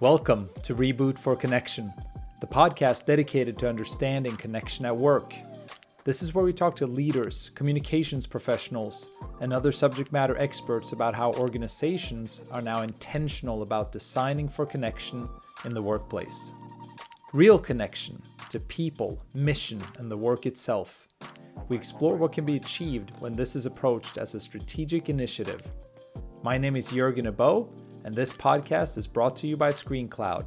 Welcome to Reboot for Connection, the podcast dedicated to understanding connection at work. This is where we talk to leaders, communications professionals, and other subject matter experts about how organizations are now intentional about designing for connection in the workplace. Real connection to people, mission, and the work itself. We explore what can be achieved when this is approached as a strategic initiative. My name is Jürgen Abow, and this podcast is brought to you by ScreenCloud.